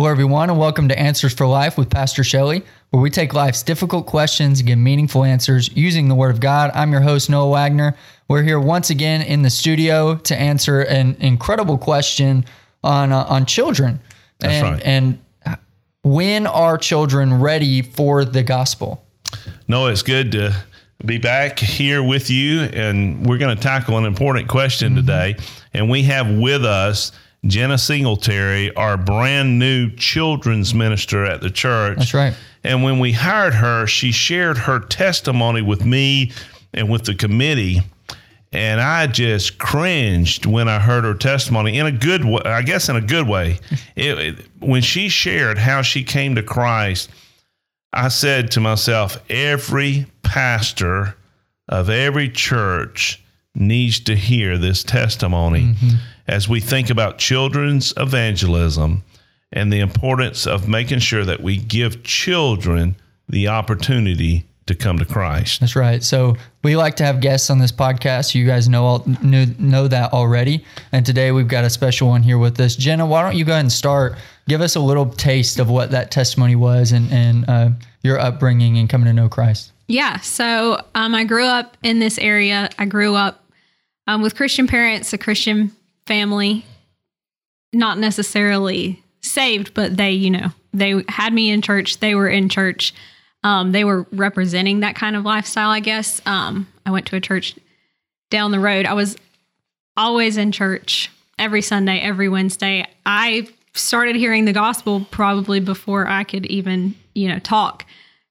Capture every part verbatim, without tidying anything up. Hello, everyone, and welcome to Answers for Life with Pastor Shelley, where we take life's difficult questions and give meaningful answers using the Word of God. I'm your host, Noah Wagner. We're here once again in the studio to answer an incredible question on uh, on children. That's and, right. And when are children ready for the gospel? Noah, it's good to be back here with you, and we're going to tackle an important question mm-hmm. today. And we have with us Jenna Singletary, our brand new children's minister at the church. That's right. And when we hired her, she shared her testimony with me and with the committee. And I just cringed when I heard her testimony in a good way, I guess in a good way. It, it, when she shared how she came to Christ, I said to myself, every pastor of every church needs to hear this testimony. Mm-hmm. As we think about children's evangelism and the importance of making sure that we give children the opportunity to come to Christ. That's right. So we like to have guests on this podcast. You guys know all, know, know that already. And today we've got a special one here with us. Jenna, why don't you go ahead and start? Give us a little taste of what that testimony was and, and uh, your upbringing and coming to know Christ. Yeah. So um, I grew up in this area. I grew up um, with Christian parents, a Christian family, not necessarily saved, but they, you know, they had me in church. They were in church. Um, they were representing that kind of lifestyle, I guess. Um, I went to a church down the road. I was always in church every Sunday, every Wednesday. I started hearing the gospel probably before I could even, you know, talk.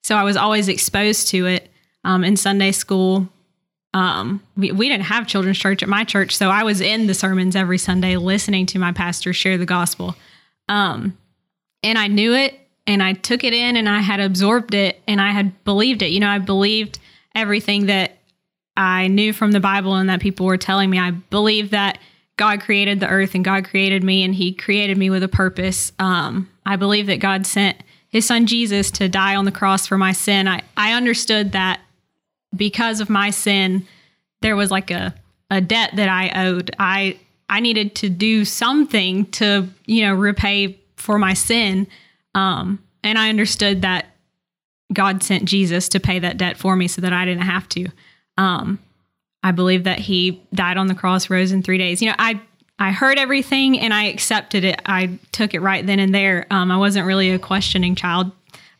So I was always exposed to it um, in Sunday school. Um, we, we didn't have children's church at my church, so I was in the sermons every Sunday listening to my pastor share the gospel. Um, and I knew it, and I took it in, and I had absorbed it, and I had believed it. You know, I believed everything that I knew from the Bible and that people were telling me. I believed that God created the earth, and God created me, and He created me with a purpose. Um, I believe that God sent His Son Jesus to die on the cross for my sin. I, I understood that. Because of my sin, there was like a, a debt that I owed. I I needed to do something to, you know, repay for my sin. Um, and I understood that God sent Jesus to pay that debt for me so that I didn't have to. Um, I believe that He died on the cross, rose in three days. You know, I, I heard everything and I accepted it. I took it right then and there. Um, I wasn't really a questioning child.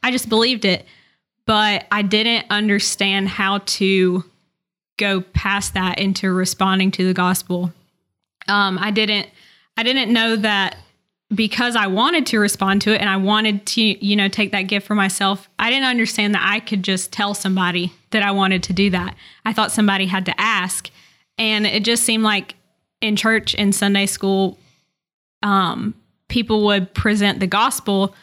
I just believed it. But I didn't understand how to go past that into responding to the gospel. Um, I didn't, I didn't know that because I wanted to respond to it and I wanted to, you know, take that gift for myself. I didn't understand that I could just tell somebody that I wanted to do that. I thought somebody had to ask, and it just seemed like in church and Sunday school, um, people would present the gospel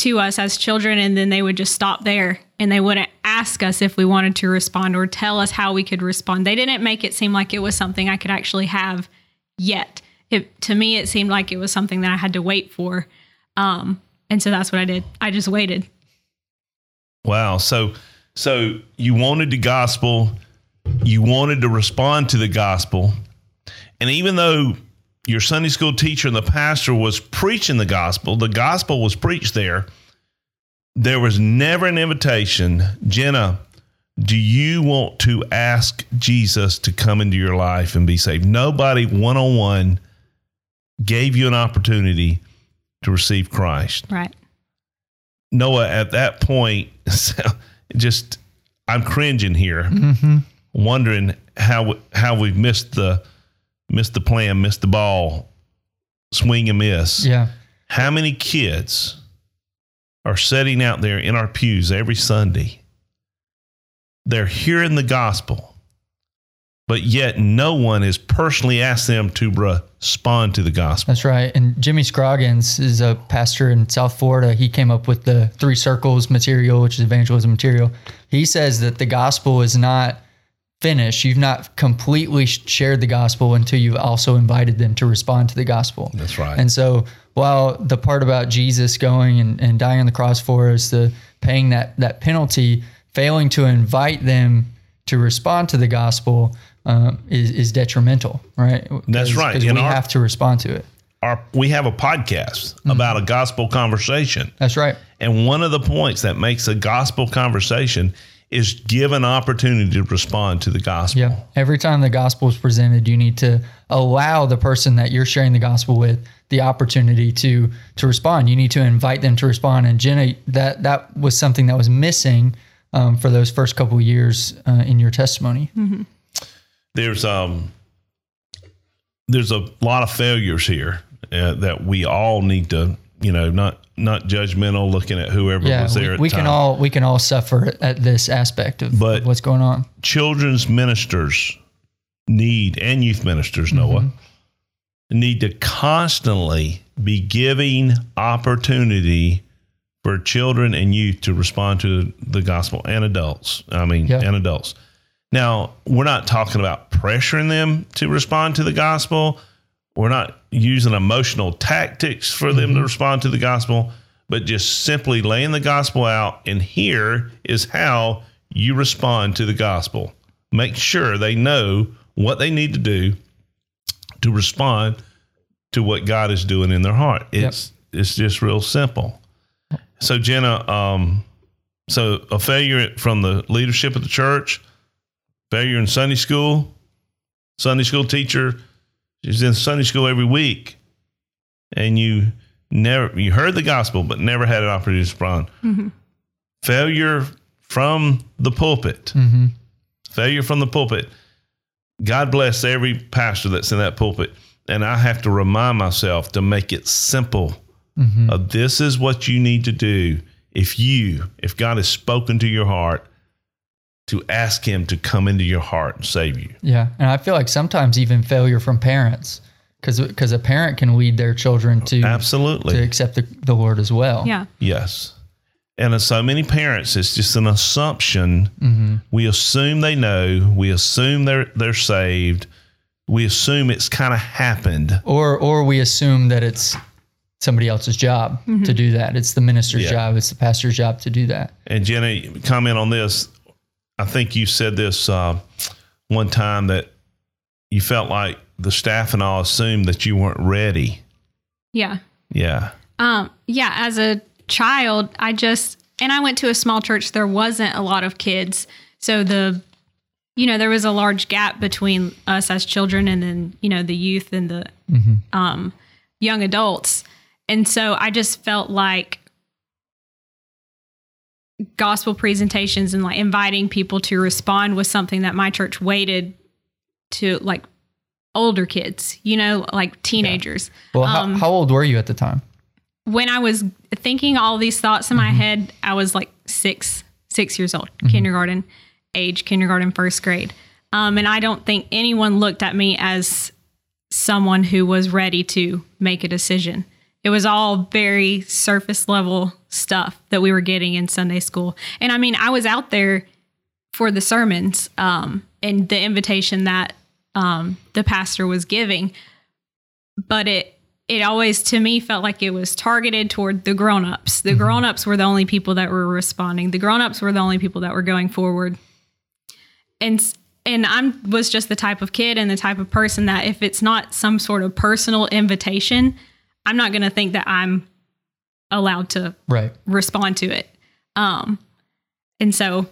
to us as children, and then they would just stop there and they wouldn't ask us if we wanted to respond or tell us how we could respond. They didn't make it seem like it was something I could actually have yet. It, to me, it seemed like it was something that I had to wait for. Um, and so that's what I did. I just waited. Wow. So, so you wanted the gospel, you wanted to respond to the gospel. And even though your Sunday school teacher and the pastor was preaching the gospel, the gospel was preached there, there was never an invitation. Jenna, do you want to ask Jesus to come into your life and be saved? Nobody one-on-one gave you an opportunity to receive Christ. Right. Noah, at that point, just, I'm cringing here, mm-hmm. wondering how, how we've missed the, missed the plan, missed the ball, swing and miss. Yeah. How many kids are sitting out there in our pews every Sunday? They're hearing the gospel, but yet no one has personally asked them to respond to the gospel. That's right. And Jimmy Scroggins is a pastor in South Florida. He came up with the three circles material, which is evangelism material. He says that the gospel is not finish. You've not completely shared the gospel until you've also invited them to respond to the gospel. That's right. And so while the part about Jesus going and, and dying on the cross for us, the paying that, that penalty, failing to invite them to respond to the gospel um, is, is detrimental, right? That's right. We our, have to respond to it. our we have a podcast mm-hmm. about a gospel conversation. That's right. And one of the points that makes a gospel conversation is give an opportunity to respond to the gospel. Yeah. Every time the gospel is presented, you need to allow the person that you're sharing the gospel with the opportunity to to respond. You need to invite them to respond. And Jenna, that, that was something that was missing um, for those first couple of years uh, in your testimony. Mm-hmm. There's um, there's a lot of failures here uh, that we all need to, you know, not not judgmental, looking at whoever yeah, was there we, at the we time. Can all we can all suffer at this aspect of, but of what's going on. Children's ministers need, and youth ministers, mm-hmm. Noah, need to constantly be giving opportunity for children and youth to respond to the gospel, and adults. I mean, yep. and adults. Now, we're not talking about pressuring them to respond to the gospel. We're not using emotional tactics for mm-hmm. them to respond to the gospel, but just simply laying the gospel out. And here is how you respond to the gospel. Make sure they know what they need to do to respond to what God is doing in their heart. It's yep. it's just real simple. So Jenna, um, so a failure from the leadership of the church, failure in Sunday school, Sunday school teacher. She's in Sunday school every week, and you never you heard the gospel, but never had an opportunity to respond. Mm-hmm. Failure from the pulpit. Mm-hmm. Failure from the pulpit. God bless every pastor that's in that pulpit, and I have to remind myself to make it simple. Mm-hmm. Uh, this is what you need to do if you, if God has spoken to your heart, to ask him to come into your heart and save you. Yeah. And I feel like sometimes even failure from parents, because because a parent can lead their children to absolutely to accept the, the Lord as well. Yeah. Yes. And in so many parents, it's just an assumption. Mm-hmm. We assume they know. We assume they're they're saved. We assume it's kind of happened. Or or we assume that it's somebody else's job mm-hmm. to do that. It's the minister's yeah. job. It's the pastor's job to do that. And Jenna, comment on this. I think you said this uh, one time that you felt like the staff and all assumed that you weren't ready. Yeah. Yeah. Um, yeah. As a child, I just, and I went to a small church. There wasn't a lot of kids. So the, you know, there was a large gap between us as children and then, you know, the youth and the mm-hmm. um, young adults. And so I just felt like gospel presentations and like inviting people to respond was something that my church waited to like older kids, you know, like teenagers. Yeah. Well, um, how, how old were you at the time? When I was thinking all these thoughts in mm-hmm. my head, I was like six, six years old, mm-hmm. kindergarten age, kindergarten, first grade. Um, and I don't think anyone looked at me as someone who was ready to make a decision. It was all very surface level stuff that we were getting in Sunday school. And I mean, I was out there for the sermons um, and the invitation that um, the pastor was giving. But it it always, to me, felt like it was targeted toward the grown-ups. The mm-hmm. grown-ups were the only people that were responding. The grown-ups were the only people that were going forward. And and I was just the type of kid and the type of person that if it's not some sort of personal invitation, I'm not going to think that I'm allowed to right. respond to it. Um, and so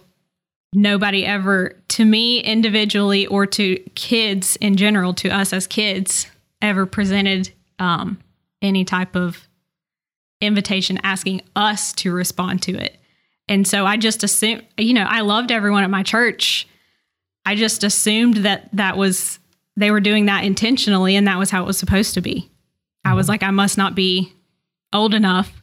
nobody ever, to me individually or to kids in general, to us as kids, ever presented um, any type of invitation asking us to respond to it. And so I just assumed, you know, I loved everyone at my church. I just assumed that that was, they were doing that intentionally and that was how it was supposed to be. I was like, I must not be old enough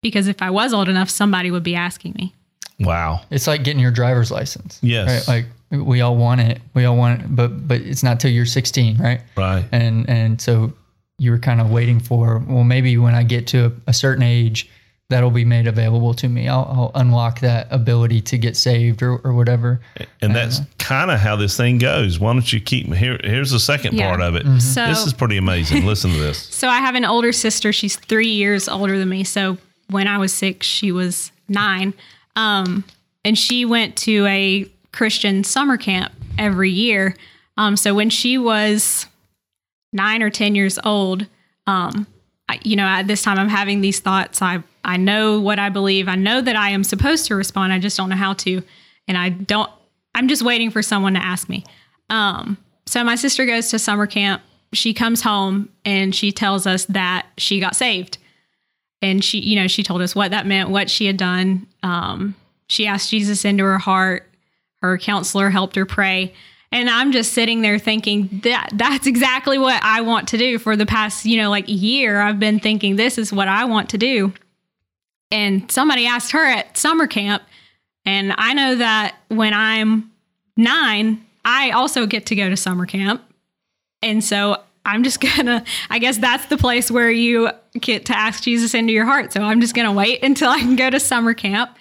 because if I was old enough, somebody would be asking me. Wow. It's like getting your driver's license. Yes. Right? Like we all want it. We all want it, but, but it's not till you're sixteen, right? Right. And, and so you were kind of waiting for, well, maybe when I get to a, a certain age, that'll be made available to me. I'll, I'll unlock that ability to get saved or, or whatever. And that's uh, kind of how this thing goes. Why don't you keep, here, here's the second yeah. part of it. Mm-hmm. So, this is pretty amazing. Listen to this. So I have an older sister. She's three years older than me. So when I was six, she was nine. Um, and she went to a Christian summer camp every year. Um, so when she was nine or ten years old, Um, I, you know, at this time I'm having these thoughts. I, I know what I believe. I know that I am supposed to respond. I just don't know how to. And I don't, I'm just waiting for someone to ask me. Um, so my sister goes to summer camp. She comes home and she tells us that she got saved. And she, you know, she told us what that meant, what she had done. Um, she asked Jesus into her heart. Her counselor helped her pray. And I'm just sitting there thinking that that's exactly what I want to do. For the past, you know, like year, I've been thinking this is what I want to do. And somebody asked her at summer camp. And I know that when I'm nine, I also get to go to summer camp. And so I'm just gonna, I guess that's the place where you get to ask Jesus into your heart. So I'm just gonna wait until I can go to summer camp.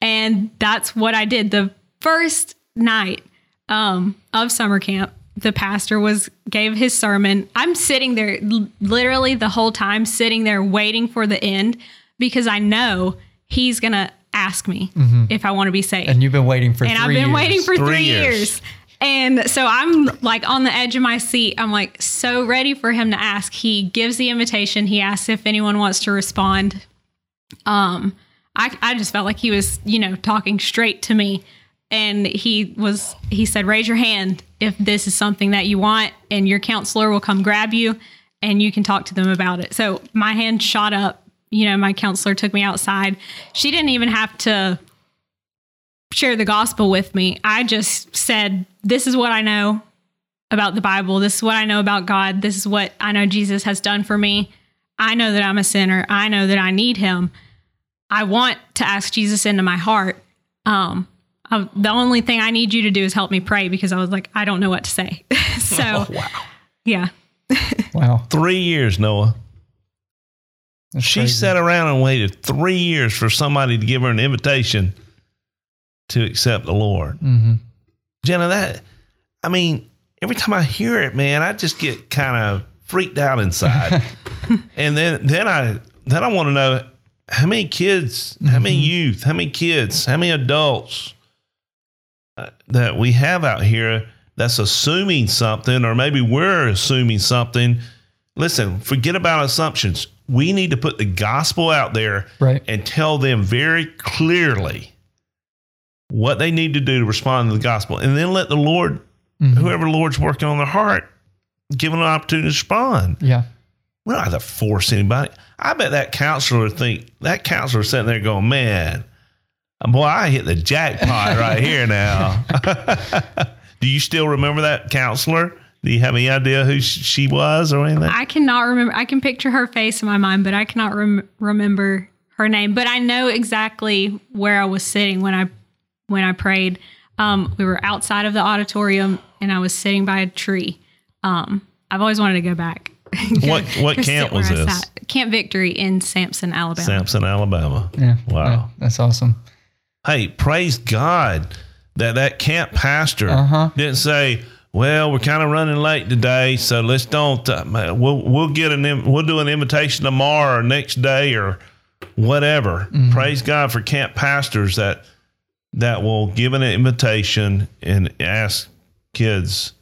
And that's what I did. The first night um, of summer camp, the pastor was gave his sermon. I'm sitting there l- literally the whole time, sitting there waiting for the end, because I know he's gonna ask me mm-hmm. if I want to be saved. And you've been waiting for and three years. And I've been years. waiting for three, three years. years. And so I'm like on the edge of my seat. I'm like so ready for him to ask. He gives the invitation. He asks if anyone wants to respond. Um, I, I just felt like he was, you know, talking straight to me. And he was, he said, raise your hand if this is something that you want, and your counselor will come grab you and you can talk to them about it. So my hand shot up. You know, my counselor took me outside. She didn't even have to share the gospel with me. I just said, this is what I know about the Bible. This is what I know about God. This is what I know Jesus has done for me. I know that I'm a sinner. I know that I need him. I want to ask Jesus into my heart. Um, I, the only thing I need you to do is help me pray, because I was like, I don't know what to say. so, oh, wow. Yeah. Wow. Three years, Noah. That's she crazy. Sat around and waited three years for somebody to give her an invitation to accept the Lord. Mm-hmm. Jenna, that, I mean, every time I hear it, man, I just get kind of freaked out inside. and then, then I, then I want to know how many kids, mm-hmm. how many youth, how many kids, how many adults uh, that we have out here that's assuming something, or maybe we're assuming something. Listen, forget about assumptions. We need to put the gospel out there right. and tell them very clearly what they need to do to respond to the gospel. And then let the Lord, mm-hmm. whoever the Lord's working on their heart, give them an opportunity to respond. Yeah. We don't have to force anybody. I bet that counselor think, that counselor sitting there going, man, boy, I hit the jackpot right here now. Do you still remember that counselor? Do you have any idea who she was or anything? I cannot remember. I can picture her face in my mind, but I cannot rem- remember her name. But I know exactly where I was sitting when I when I prayed. Um, we were outside of the auditorium, and I was sitting by a tree. Um, I've always wanted to go back. what what camp was this? Camp Victory in Sampson, Alabama. Sampson, Alabama. Yeah. Wow. That's awesome. Hey, praise God that that camp pastor uh-huh. didn't say, well, we're kind of running late today, so let's don't. Uh, we'll we'll get an we'll do an invitation tomorrow or next day or whatever. Mm-hmm. Praise God for camp pastors that that will give an invitation and ask kids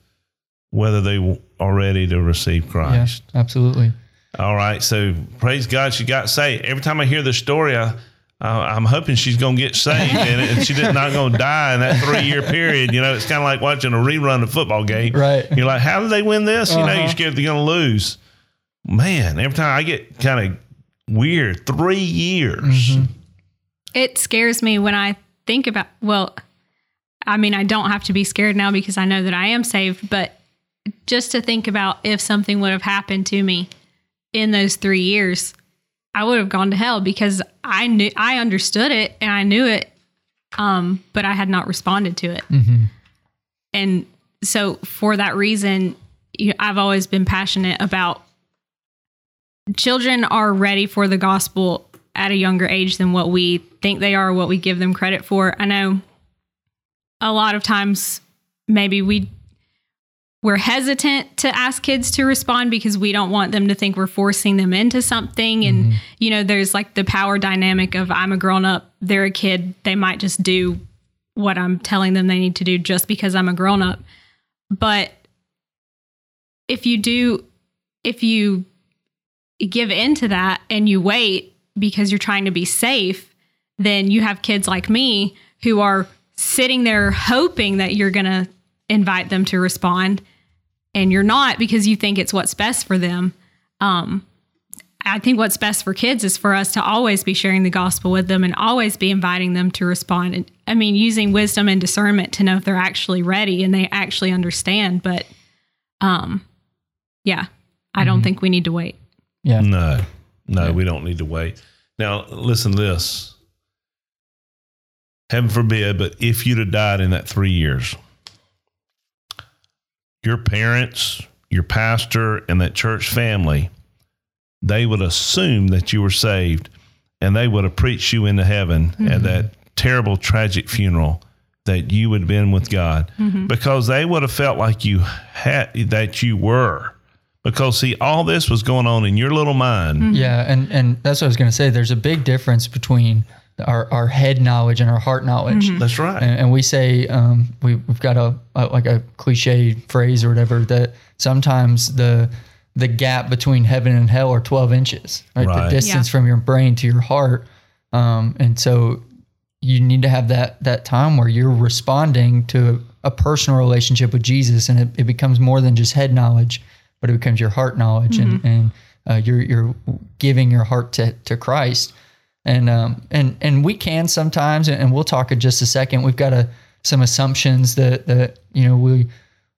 whether they are ready to receive Christ. Yeah, absolutely. All right, so praise God she got saved. Every time I hear this story, I. Uh, I'm hoping she's going to get saved in it, and she's not going to die in that three-year period. You know, it's kind of like watching a rerun of a football game. Right. You're like, how did they win this? Uh-huh. You know, you're scared they're going to lose. Man, every time I get kind of weird. Three years. Mm-hmm. It scares me when I think about, well, I mean, I don't have to be scared now because I know that I am saved, but just to think about if something would have happened to me in those three years, I would have gone to hell because I knew I understood it and I knew it, um, but I had not responded to it. Mm-hmm. And so for that reason, you know, I've always been passionate about children are ready for the gospel at a younger age than what we think they are, what we give them credit for. I know a lot of times maybe we We're hesitant to ask kids to respond because we don't want them to think we're forcing them into something. And, mm-hmm. you know, there's like the power dynamic of I'm a grown up, they're a kid. They might just do what I'm telling them they need to do just because I'm a grown up. But if you do, if you give into that and you wait because you're trying to be safe, then you have kids like me who are sitting there hoping that you're going to invite them to respond, and you're not because you think it's what's best for them. Um, I think what's best for kids is for us to always be sharing the gospel with them and always be inviting them to respond. And I mean, using wisdom and discernment to know if they're actually ready and they actually understand. But um, yeah, I mm-hmm. don't think we need to wait. Yeah, No, no, yeah. we don't need to wait. Now, listen to this. Heaven forbid, but if you'd have died in that three years, your parents, your pastor, and that church family, they would assume that you were saved, and they would have preached you into heaven mm-hmm. at that terrible, tragic funeral, that you would have been with God, mm-hmm. because they would have felt like you had, that you were. Because, see, all this was going on in your little mind. Mm-hmm. Yeah, and, and that's what I was going to say. There's a big difference between our, our head knowledge and our heart knowledge. Mm-hmm. That's right. And, and we say, um, we, we've got a, a like a cliche phrase or whatever, that sometimes the the gap between heaven and hell are twelve inches, right? Right. The distance yeah. from your brain to your heart. Um, and so you need to have that that time where you're responding to a personal relationship with Jesus, and it, it becomes more than just head knowledge, but it becomes your heart knowledge, mm-hmm. and, and uh, you're you're giving your heart to, to Christ. And um and and we can sometimes, and we'll talk in just a second, we've got a, some assumptions that, that you know we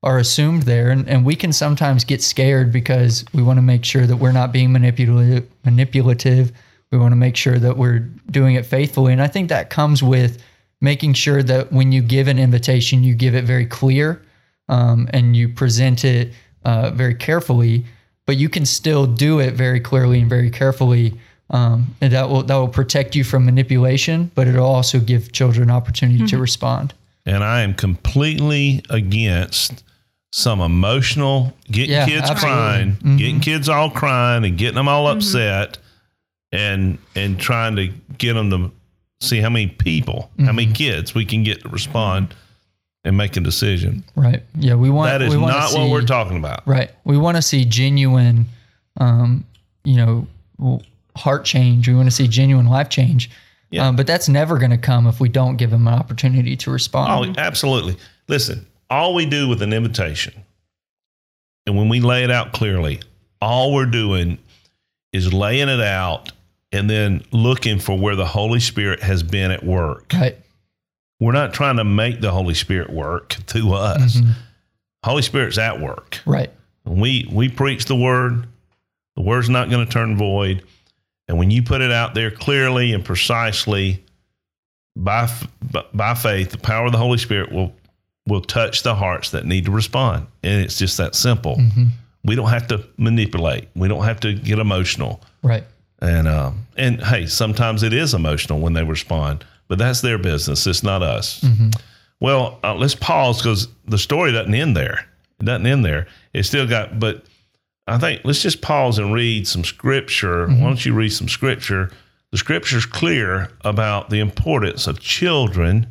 are assumed there, and, and we can sometimes get scared because we want to make sure that we're not being manipulative. manipulative. We want to make sure that we're doing it faithfully. And I think that comes with making sure that when you give an invitation, you give it very clear um, and you present it uh, very carefully, but you can still do it very clearly and very carefully. Um, and that will that will protect you from manipulation, but it'll also give children opportunity mm-hmm. to respond. And I am completely against some emotional, getting yeah, kids absolutely. crying, mm-hmm. getting kids all crying and getting them all mm-hmm. upset, and and trying to get them to see how many people, mm-hmm. how many kids we can get to respond and make a decision. Right. Yeah. We want that is we want not to see, what we're talking about. Right. We want to see genuine, um, you know. Well, heart change. We want to see genuine life change. Yeah. Um, but that's never going to come if we don't give them an opportunity to respond. Oh, absolutely. Listen, all we do with an invitation, and when we lay it out clearly, all we're doing is laying it out and then looking for where the Holy Spirit has been at work. Right. We're not trying to make the Holy Spirit work through us. Mm-hmm. Holy Spirit's at work. Right. When we, we preach the word, the word's not going to turn void. And when you put it out there clearly and precisely by by faith, the power of the Holy Spirit will will touch the hearts that need to respond. And it's just that simple. Mm-hmm. We don't have to manipulate. We don't have to get emotional. Right. And um, and hey, sometimes it is emotional when they respond, but that's their business. It's not us. Mm-hmm. Well, uh, let's pause because the story doesn't end there. It doesn't end there. It's still got, but. I think let's just pause and read some scripture. Mm-hmm. Why don't you read some scripture? The scripture's clear about the importance of children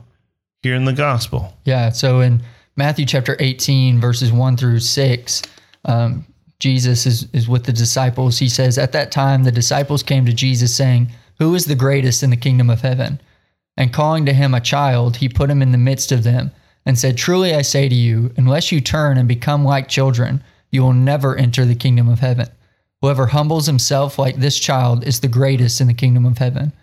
hearing the gospel. Yeah. So in Matthew chapter eighteen, verses one through six, um, Jesus is, is with the disciples. He says, "At that time, the disciples came to Jesus saying, 'Who is the greatest in the kingdom of heaven?' And calling to him a child, he put him in the midst of them and said, 'Truly I say to you, unless you turn and become like children, you will never enter the kingdom of heaven. Whoever humbles himself like this child is the greatest in the kingdom of heaven.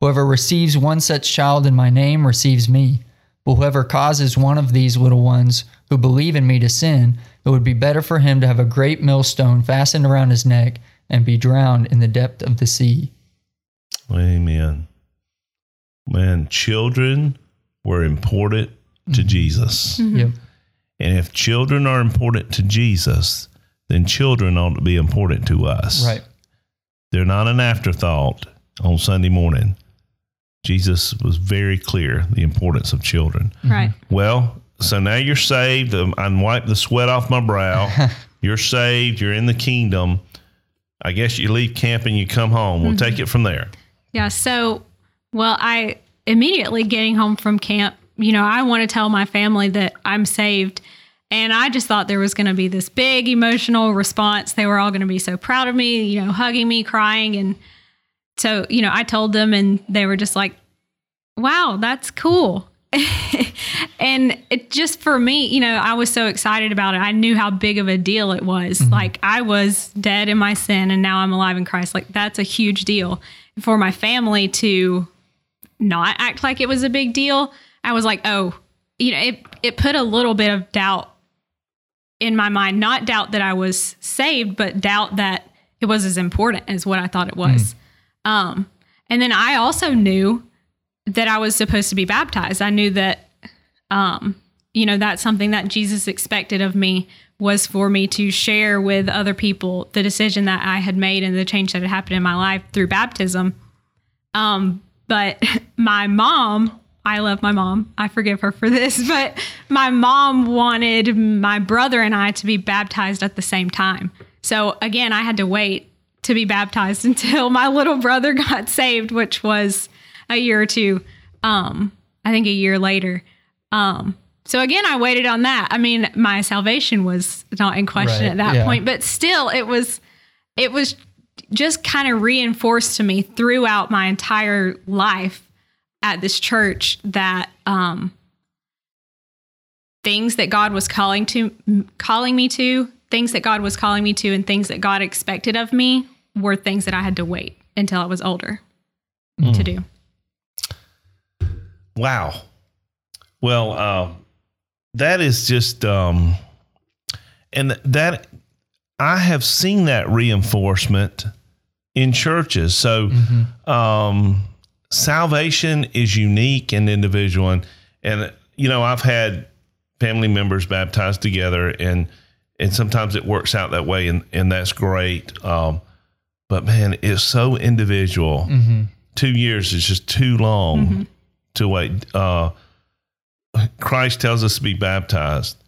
Whoever receives one such child in my name receives me. But whoever causes one of these little ones who believe in me to sin, it would be better for him to have a great millstone fastened around his neck and be drowned in the depth of the sea.'" Amen. Man, children were important to mm-hmm. Jesus. Mm-hmm. Yep. And if children are important to Jesus, then children ought to be important to us. Right. They're not an afterthought on Sunday morning. Jesus was very clear the importance of children. Right. Well, so now you're saved. I'm wiped the sweat off my brow. You're saved. You're in the kingdom. I guess you leave camp and you come home. We'll mm-hmm. take it from there. Yeah. So, well, I immediately getting home from camp, you know, I want to tell my family that I'm saved. And I just thought there was going to be this big emotional response. They were all going to be so proud of me, you know, hugging me, crying. And so, you know, I told them and they were just like, wow, that's cool. And it just for me, you know, I was so excited about it. I knew how big of a deal it was. Mm-hmm. Like I was dead in my sin and now I'm alive in Christ. Like that's a huge deal. For my family to not act like it was a big deal, I was like, oh, you know, it, it put a little bit of doubt in my mind, not doubt that I was saved, but doubt that it was as important as what I thought it was. Mm. Um, and then I also knew that I was supposed to be baptized. I knew that, um, you know, that's something that Jesus expected of me, was for me to share with other people the decision that I had made and the change that had happened in my life through baptism. Um, but my mom, I love my mom, I forgive her for this, but my mom wanted my brother and I to be baptized at the same time. So again, I had to wait to be baptized until my little brother got saved, which was a year or two, um, I think a year later. Um, So again, I waited on that. I mean, my salvation was not in question right, at that yeah. point, but still it was, it was just kind of reinforced to me throughout my entire life at this church that, um, things that God was calling to, calling me to, things that God was calling me to and things that God expected of me were things that I had to wait until I was older mm. to do. Wow. Well, um, uh, that is just, um, and that I have seen that reinforcement in churches. So mm-hmm. um, salvation is unique and individual. And, and, you know, I've had family members baptized together and, and sometimes it works out that way. And, and that's great. Um, but man, it's so individual. Mm-hmm. Two years is just too long mm-hmm. to wait. Uh, Christ tells us to be baptized.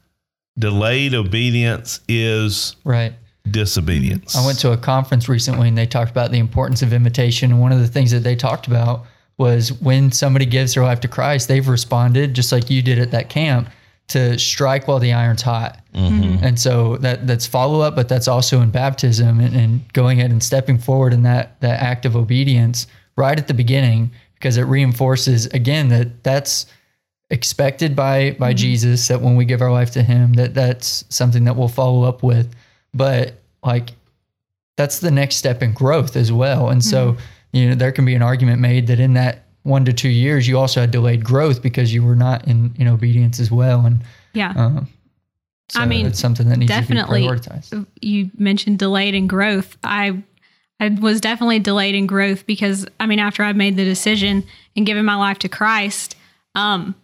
Delayed obedience is right. disobedience. I went to a conference recently and they talked about the importance of invitation. And one of the things that they talked about was when somebody gives their life to Christ, they've responded just like you did at that camp to strike while the iron's hot. Mm-hmm. And so that that's follow up, but that's also in baptism and, and going ahead and stepping forward in that, that act of obedience right at the beginning, because it reinforces again, that that's, expected by, by mm-hmm. Jesus, that when we give our life to him, that that's something that we'll follow up with. But like, that's the next step in growth as well. And mm-hmm. so, you know, there can be an argument made that in that one to two years, you also had delayed growth because you were not in, in obedience as well. And yeah, um, so I mean, it's something that needs definitely, to be prioritized. You mentioned delayed in growth. I, I was definitely delayed in growth because I mean, after I made the decision and given my life to Christ, um,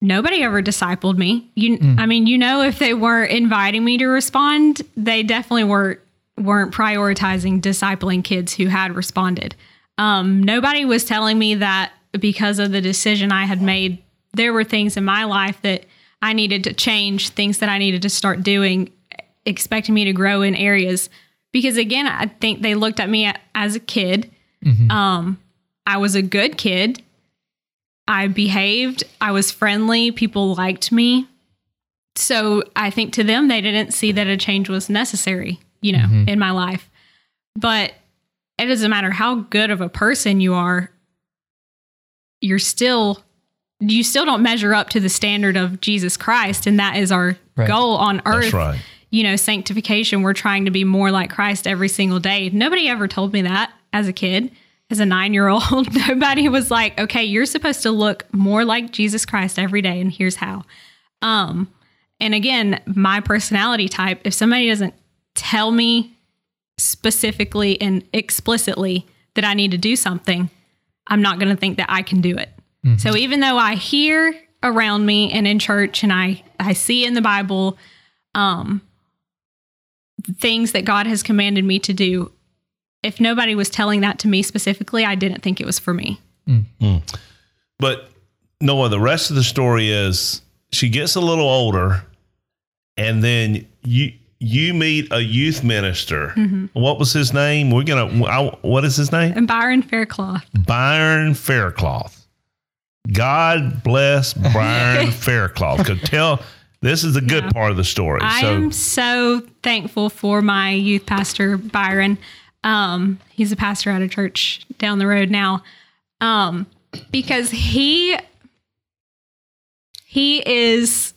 nobody ever discipled me. You, mm. I mean, you know, if they weren't inviting me to respond, they definitely weren't weren't prioritizing discipling kids who had responded. Um, nobody was telling me that because of the decision I had made, there were things in my life that I needed to change, things that I needed to start doing, expecting me to grow in areas. Because again, I think they looked at me as a kid. Mm-hmm. Um, I was a good kid. I behaved, I was friendly, people liked me. So I think to them, they didn't see that a change was necessary, you know, mm-hmm. in my life. But it doesn't matter how good of a person you are, you're still, you still don't measure up to the standard of Jesus Christ. And that is our right. goal on earth. That's right. You know, sanctification, we're trying to be more like Christ every single day. Nobody ever told me that as a kid. As a nine-year-old, nobody was like, okay, you're supposed to look more like Jesus Christ every day, and here's how. Um, and again, my personality type, if somebody doesn't tell me specifically and explicitly that I need to do something, I'm not going to think that I can do it. Mm-hmm. So even though I hear around me and in church and I, I see in the Bible um, things that God has commanded me to do, if nobody was telling that to me specifically, I didn't think it was for me. Mm-hmm. But Noah, the rest of the story is she gets a little older and then you, you meet a youth minister. Mm-hmm. What was his name? We're going to, what is his name? Byron Faircloth. Byron Faircloth. God bless Byron Faircloth. Could tell, This is the good yeah. part of the story. I so. am so thankful for my youth pastor, Byron. Um, he's a pastor at a church down the road now, um, because he he is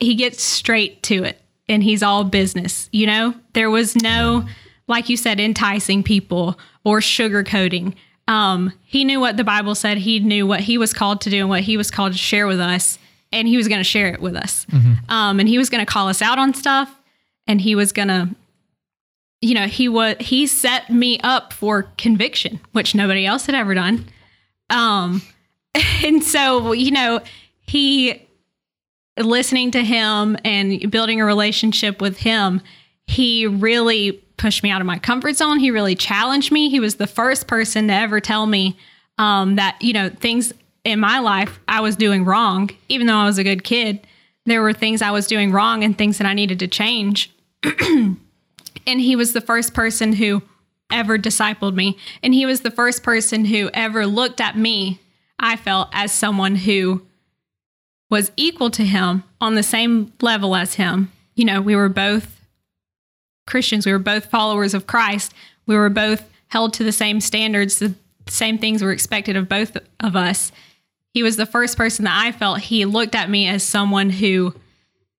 he gets straight to it, and he's all business. You know, there was no, like you said, enticing people or sugarcoating. Um, he knew what the Bible said. He knew what he was called to do and what he was called to share with us. And he was going to share it with us. Mm-hmm. Um, and he was going to call us out on stuff. And he was going to, you know, he was, he set me up for conviction, which nobody else had ever done. Um, and so, you know, he, listening to him and building a relationship with him, he really pushed me out of my comfort zone. He really challenged me. He was the first person to ever tell me um, that, you know, things in my life I was doing wrong. Even though I was a good kid, there were things I was doing wrong and things that I needed to change. And he was the first person who ever discipled me. And he was the first person who ever looked at me, I felt, as someone who was equal to him, on the same level as him. You know, we were both Christians. We were both followers of Christ. We were both held to the same standards. The same things were expected of both of us. He was the first person that I felt he looked at me as someone who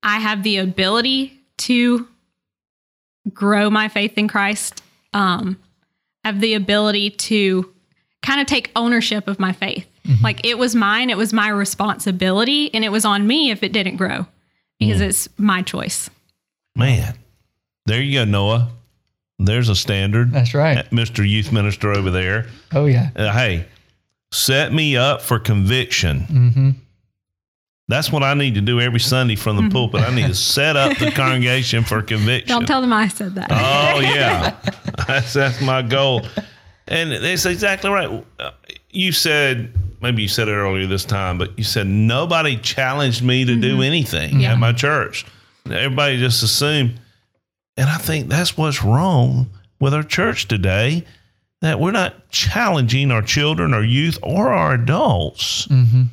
I have the ability to grow my faith in Christ. Um, I have the ability to kind of take ownership of my faith. Mm-hmm. Like, it was mine. It was my responsibility, and it was on me if it didn't grow, because mm. it's my choice. Man, there you go, Noah. There's a standard. That's right. Mister Youth Minister over there. Oh, yeah. Uh, hey, set me up for conviction. Mm-hmm. That's what I need to do every Sunday from the mm-hmm. pulpit. I need to set up the congregation for conviction. Don't tell them I said that. Oh, yeah. That's, that's my goal. And it's exactly right. You said, maybe you said it earlier this time, but you said nobody challenged me to mm-hmm. do anything yeah. at my church. Everybody just assumed. And I think that's what's wrong with our church today, that we're not challenging our children, our youth, or our adults. Mm-hmm.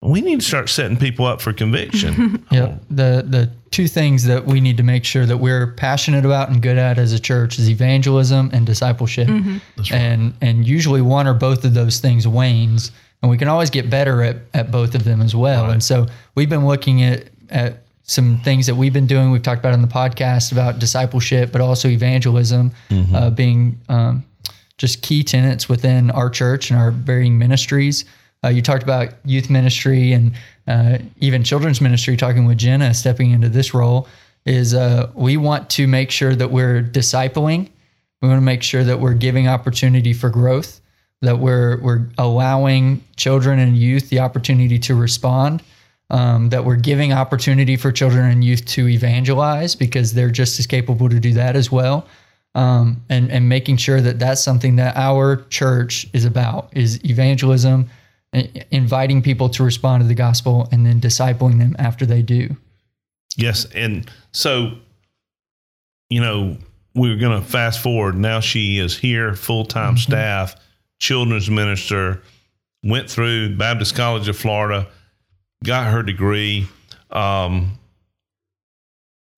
We need to start setting people up for conviction. Yeah, oh. the the two things that we need to make sure that we're passionate about and good at as a church is evangelism and discipleship. Mm-hmm. That's right. And and usually one or both of those things wanes, and we can always get better at, at both of them as well. Right. And so we've been looking at at. some things that we've been doing, we've talked about on the podcast about discipleship, but also evangelism mm-hmm. uh, being um, just key tenets within our church and our varying ministries. Uh, you talked about youth ministry and uh, even children's ministry, talking with Jenna, stepping into this role, is uh, we want to make sure that we're discipling. We want to make sure that we're giving opportunity for growth, that we're we're allowing children and youth the opportunity to respond. Um, that we're giving opportunity for children and youth to evangelize, because they're just as capable to do that as well. Um, and, and making sure that that's something that our church is about, is evangelism, inviting people to respond to the gospel, and then discipling them after they do. Yes. And so, you know, we we're going to fast forward. Now she is here, full-time mm-hmm. staff, children's minister, went through Baptist College of Florida, got her degree. Um,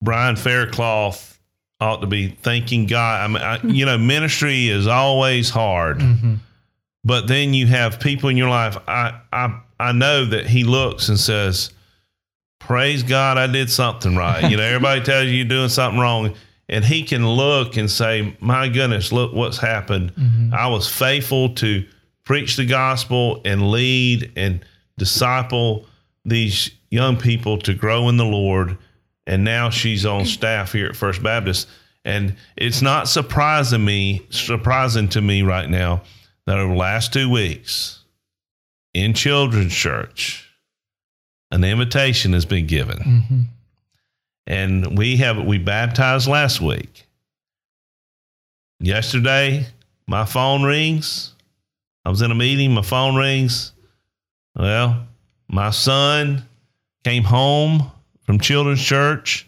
Byron Faircloth ought to be thanking God. I mean, I, you know, ministry is always hard, mm-hmm. but then you have people in your life. I, I, I know that he looks and says, "Praise God, I did something right." You know, everybody tells you you're doing something wrong, and he can look and say, "My goodness, look what's happened. Mm-hmm. I was faithful to preach the gospel and lead and disciple these young people to grow in the Lord." And now she's on staff here at First Baptist. And it's not surprising me, surprising to me right now that over the last two weeks in children's church, an invitation has been given. Mm-hmm. And we have, we baptized last week. Yesterday, my phone rings. I was in a meeting, my phone rings. Well, my son came home from children's church.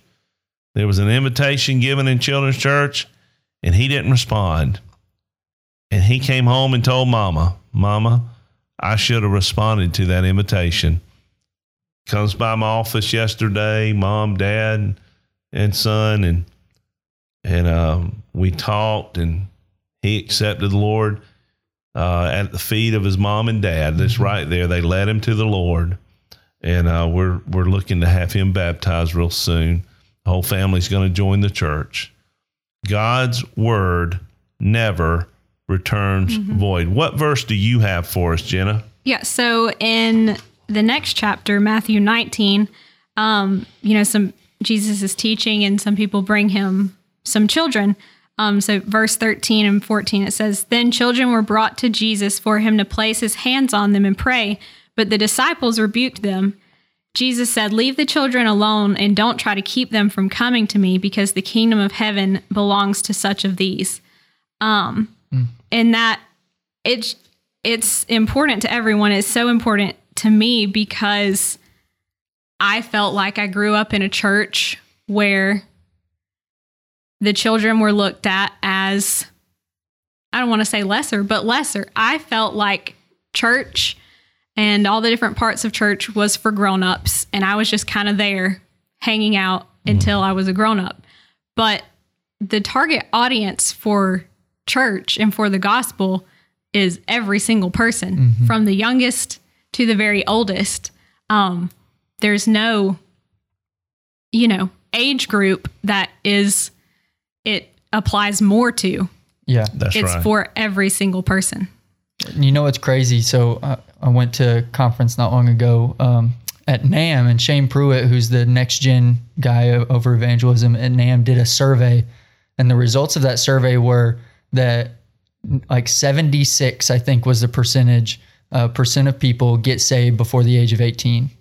There was an invitation given in children's church, and he didn't respond. And he came home and told Mama, Mama, I should have responded to that invitation. comes by my office yesterday, mom, dad, and son, and and um, we talked, and he accepted the Lord uh, at the feet of his mom and dad. That's right there. They led him to the Lord, and uh, we're we're looking to have him baptized real soon. The whole family's going to join the church. God's word never returns mm-hmm. void. What verse do you have for us, Jenna? Yeah, so in the next chapter, Matthew nineteen, um, you know, some Jesus is teaching, and some people bring him some children. Um, so verse thirteen and fourteen, it says, "Then children were brought to Jesus for him to place his hands on them and pray, but the disciples rebuked them. Jesus said, 'Leave the children alone and don't try to keep them from coming to me, because the kingdom of heaven belongs to such of these.'" Um, mm. And that it's, it's important to everyone. It's so important to me because I felt like I grew up in a church where the children were looked at as, I don't want to say lesser, but lesser. I felt like church and all the different parts of church was for grown-ups, and I was just kind of there hanging out until I was a grown-up. But the target audience for church and for the gospel is every single person, mm-hmm. from the youngest to the very oldest. Um, there's no, you know, age group that is, it applies more to. Yeah, that's it's right. It's for every single person. You know, it's crazy. So I, I went to a conference not long ago um, at NAMM, and Shane Pruitt, who's the next gen guy over evangelism at NAMM, did a survey. And the results of that survey were that like seventy-six, I think, was the percentage uh, percent of people get saved before the age of eighteen.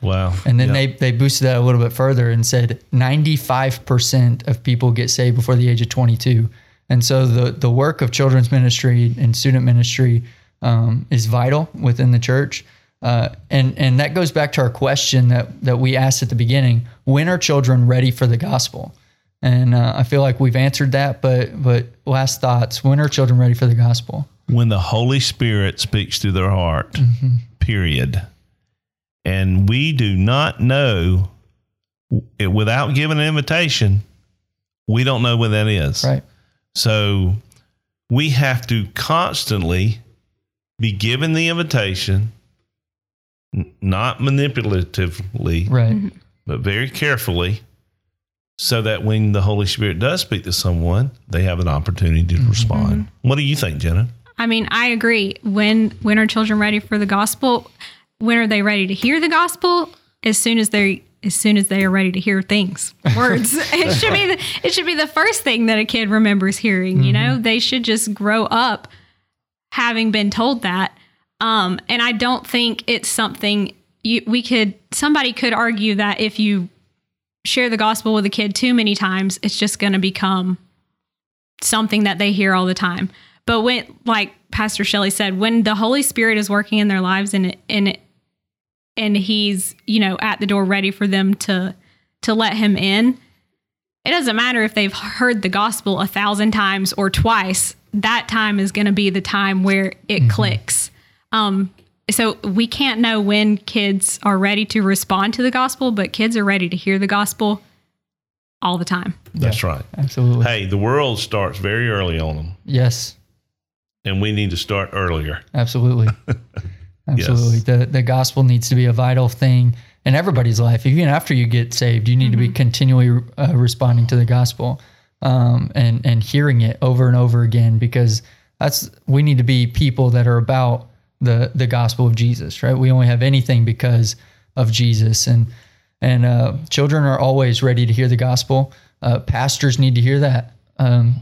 Wow. And then yep. they, they boosted that a little bit further and said ninety-five percent of people get saved before the age of twenty-two. And so the, the work of children's ministry and student ministry um, is vital within the church. Uh, and, and that goes back to our question that, that we asked at the beginning: when are children ready for the gospel? And uh, I feel like we've answered that, but but last thoughts: when are children ready for the gospel? When the Holy Spirit speaks to their heart, mm-hmm. period. And we do not know, it, without giving an invitation, we don't know when that is. Right. So we have to constantly be given the invitation, n- not manipulatively, right. but very carefully, so that when the Holy Spirit does speak to someone, they have an opportunity to mm-hmm. respond. What do you think, Jenna? I mean, I agree. When when are children ready for the gospel? When are they ready to hear the gospel? As soon as they as soon as they are ready to hear things, words. It should be the, it should be the first thing that a kid remembers hearing. Mm-hmm. You know, they should just grow up having been told that. Um, and I don't think it's something you, we could. Somebody could argue that if you share the gospel with a kid too many times, it's just going to become something that they hear all the time. But when, like Pastor Shelley said, when the Holy Spirit is working in their lives and and and he's, you know, at the door ready for them to to let him in, it doesn't matter if they've heard the gospel a thousand times or twice. That time is going to be the time where it mm-hmm. clicks. Um, So we can't know when kids are ready to respond to the gospel, but kids are ready to hear the gospel all the time. That's yeah, right. Absolutely. Hey, the world starts very early on them. Yes. And we need to start earlier. Absolutely. Absolutely. Yes. The, the gospel needs to be a vital thing in everybody's life. Even after you get saved, you need mm-hmm. to be continually uh, responding to the gospel um, and, and hearing it over and over again, because that's we need to be people that are about the the gospel of Jesus, right? We only have anything because of Jesus. And and uh, children are always ready to hear the gospel. Uh, pastors need to hear that. Um,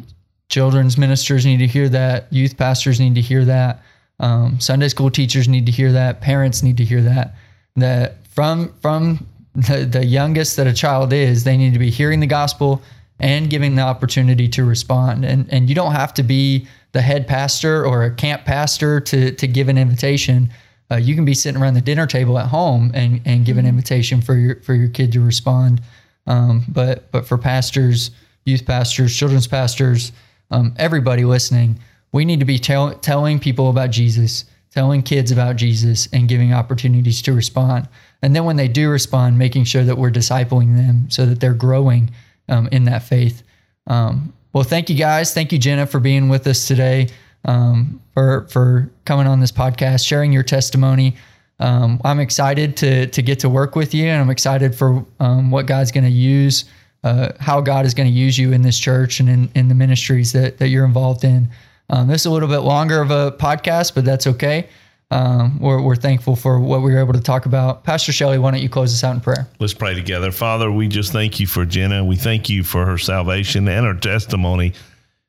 children's ministers need to hear that. Youth pastors need to hear that. Um, Sunday school teachers need to hear that. Parents need to hear that. That from from the, the youngest that a child is, they need to be hearing the gospel and giving the opportunity to respond. And and you don't have to be the head pastor or a camp pastor to to give an invitation. Uh, you can be sitting around the dinner table at home and, and give an invitation for your for your kid to respond. Um, but but for pastors, youth pastors, children's pastors, um, everybody listening, we need to be tell, telling people about Jesus, telling kids about Jesus and giving opportunities to respond. And then when they do respond, making sure that we're discipling them so that they're growing um, in that faith. Um, well, thank you guys. Thank you, Jenna, for being with us today, um, for, for coming on this podcast, sharing your testimony. Um, I'm excited to, to get to work with you, and I'm excited for um, what God's going to use, uh, how God is going to use you in this church and in, in the ministries that, that you're involved in. Um, this is a little bit longer of a podcast, but that's okay. Um, we're, we're thankful for what we were able to talk about. Pastor Shelley, why don't you close us out in prayer? Let's pray together. Father, we just thank you for Jenna. We thank you for her salvation and her testimony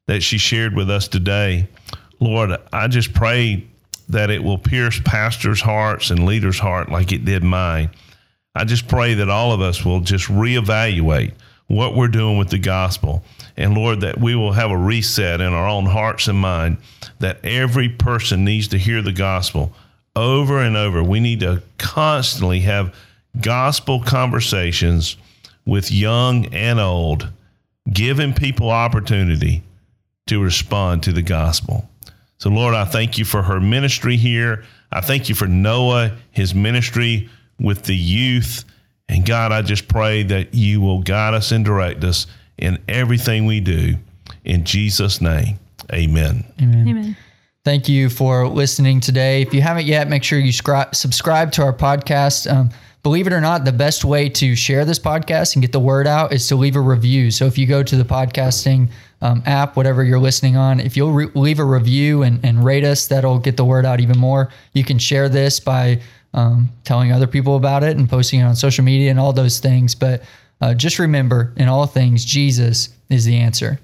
that she shared with us today. Lord, I just pray that it will pierce pastors' hearts and leaders' heart like it did mine. I just pray that all of us will just reevaluate what we're doing with the gospel. And Lord, that we will have a reset in our own hearts and mind, that every person needs to hear the gospel over and over. We need to constantly have gospel conversations with young and old, giving people opportunity to respond to the gospel. So Lord, I thank you for her ministry here. I thank you for Noah, his ministry with the youth. And God, I just pray that you will guide us and direct us in everything we do. In Jesus' name, amen. Amen. Amen. Thank you for listening today. If you haven't yet, make sure you scri- subscribe to our podcast. Um, believe it or not, the best way to share this podcast and get the word out is to leave a review. So if you go to the podcasting um, app, whatever you're listening on, if you'll re- leave a review and, and rate us, that'll get the word out even more. You can share this by um, telling other people about it and posting it on social media and all those things. But Uh, just remember, in all things, Jesus is the answer.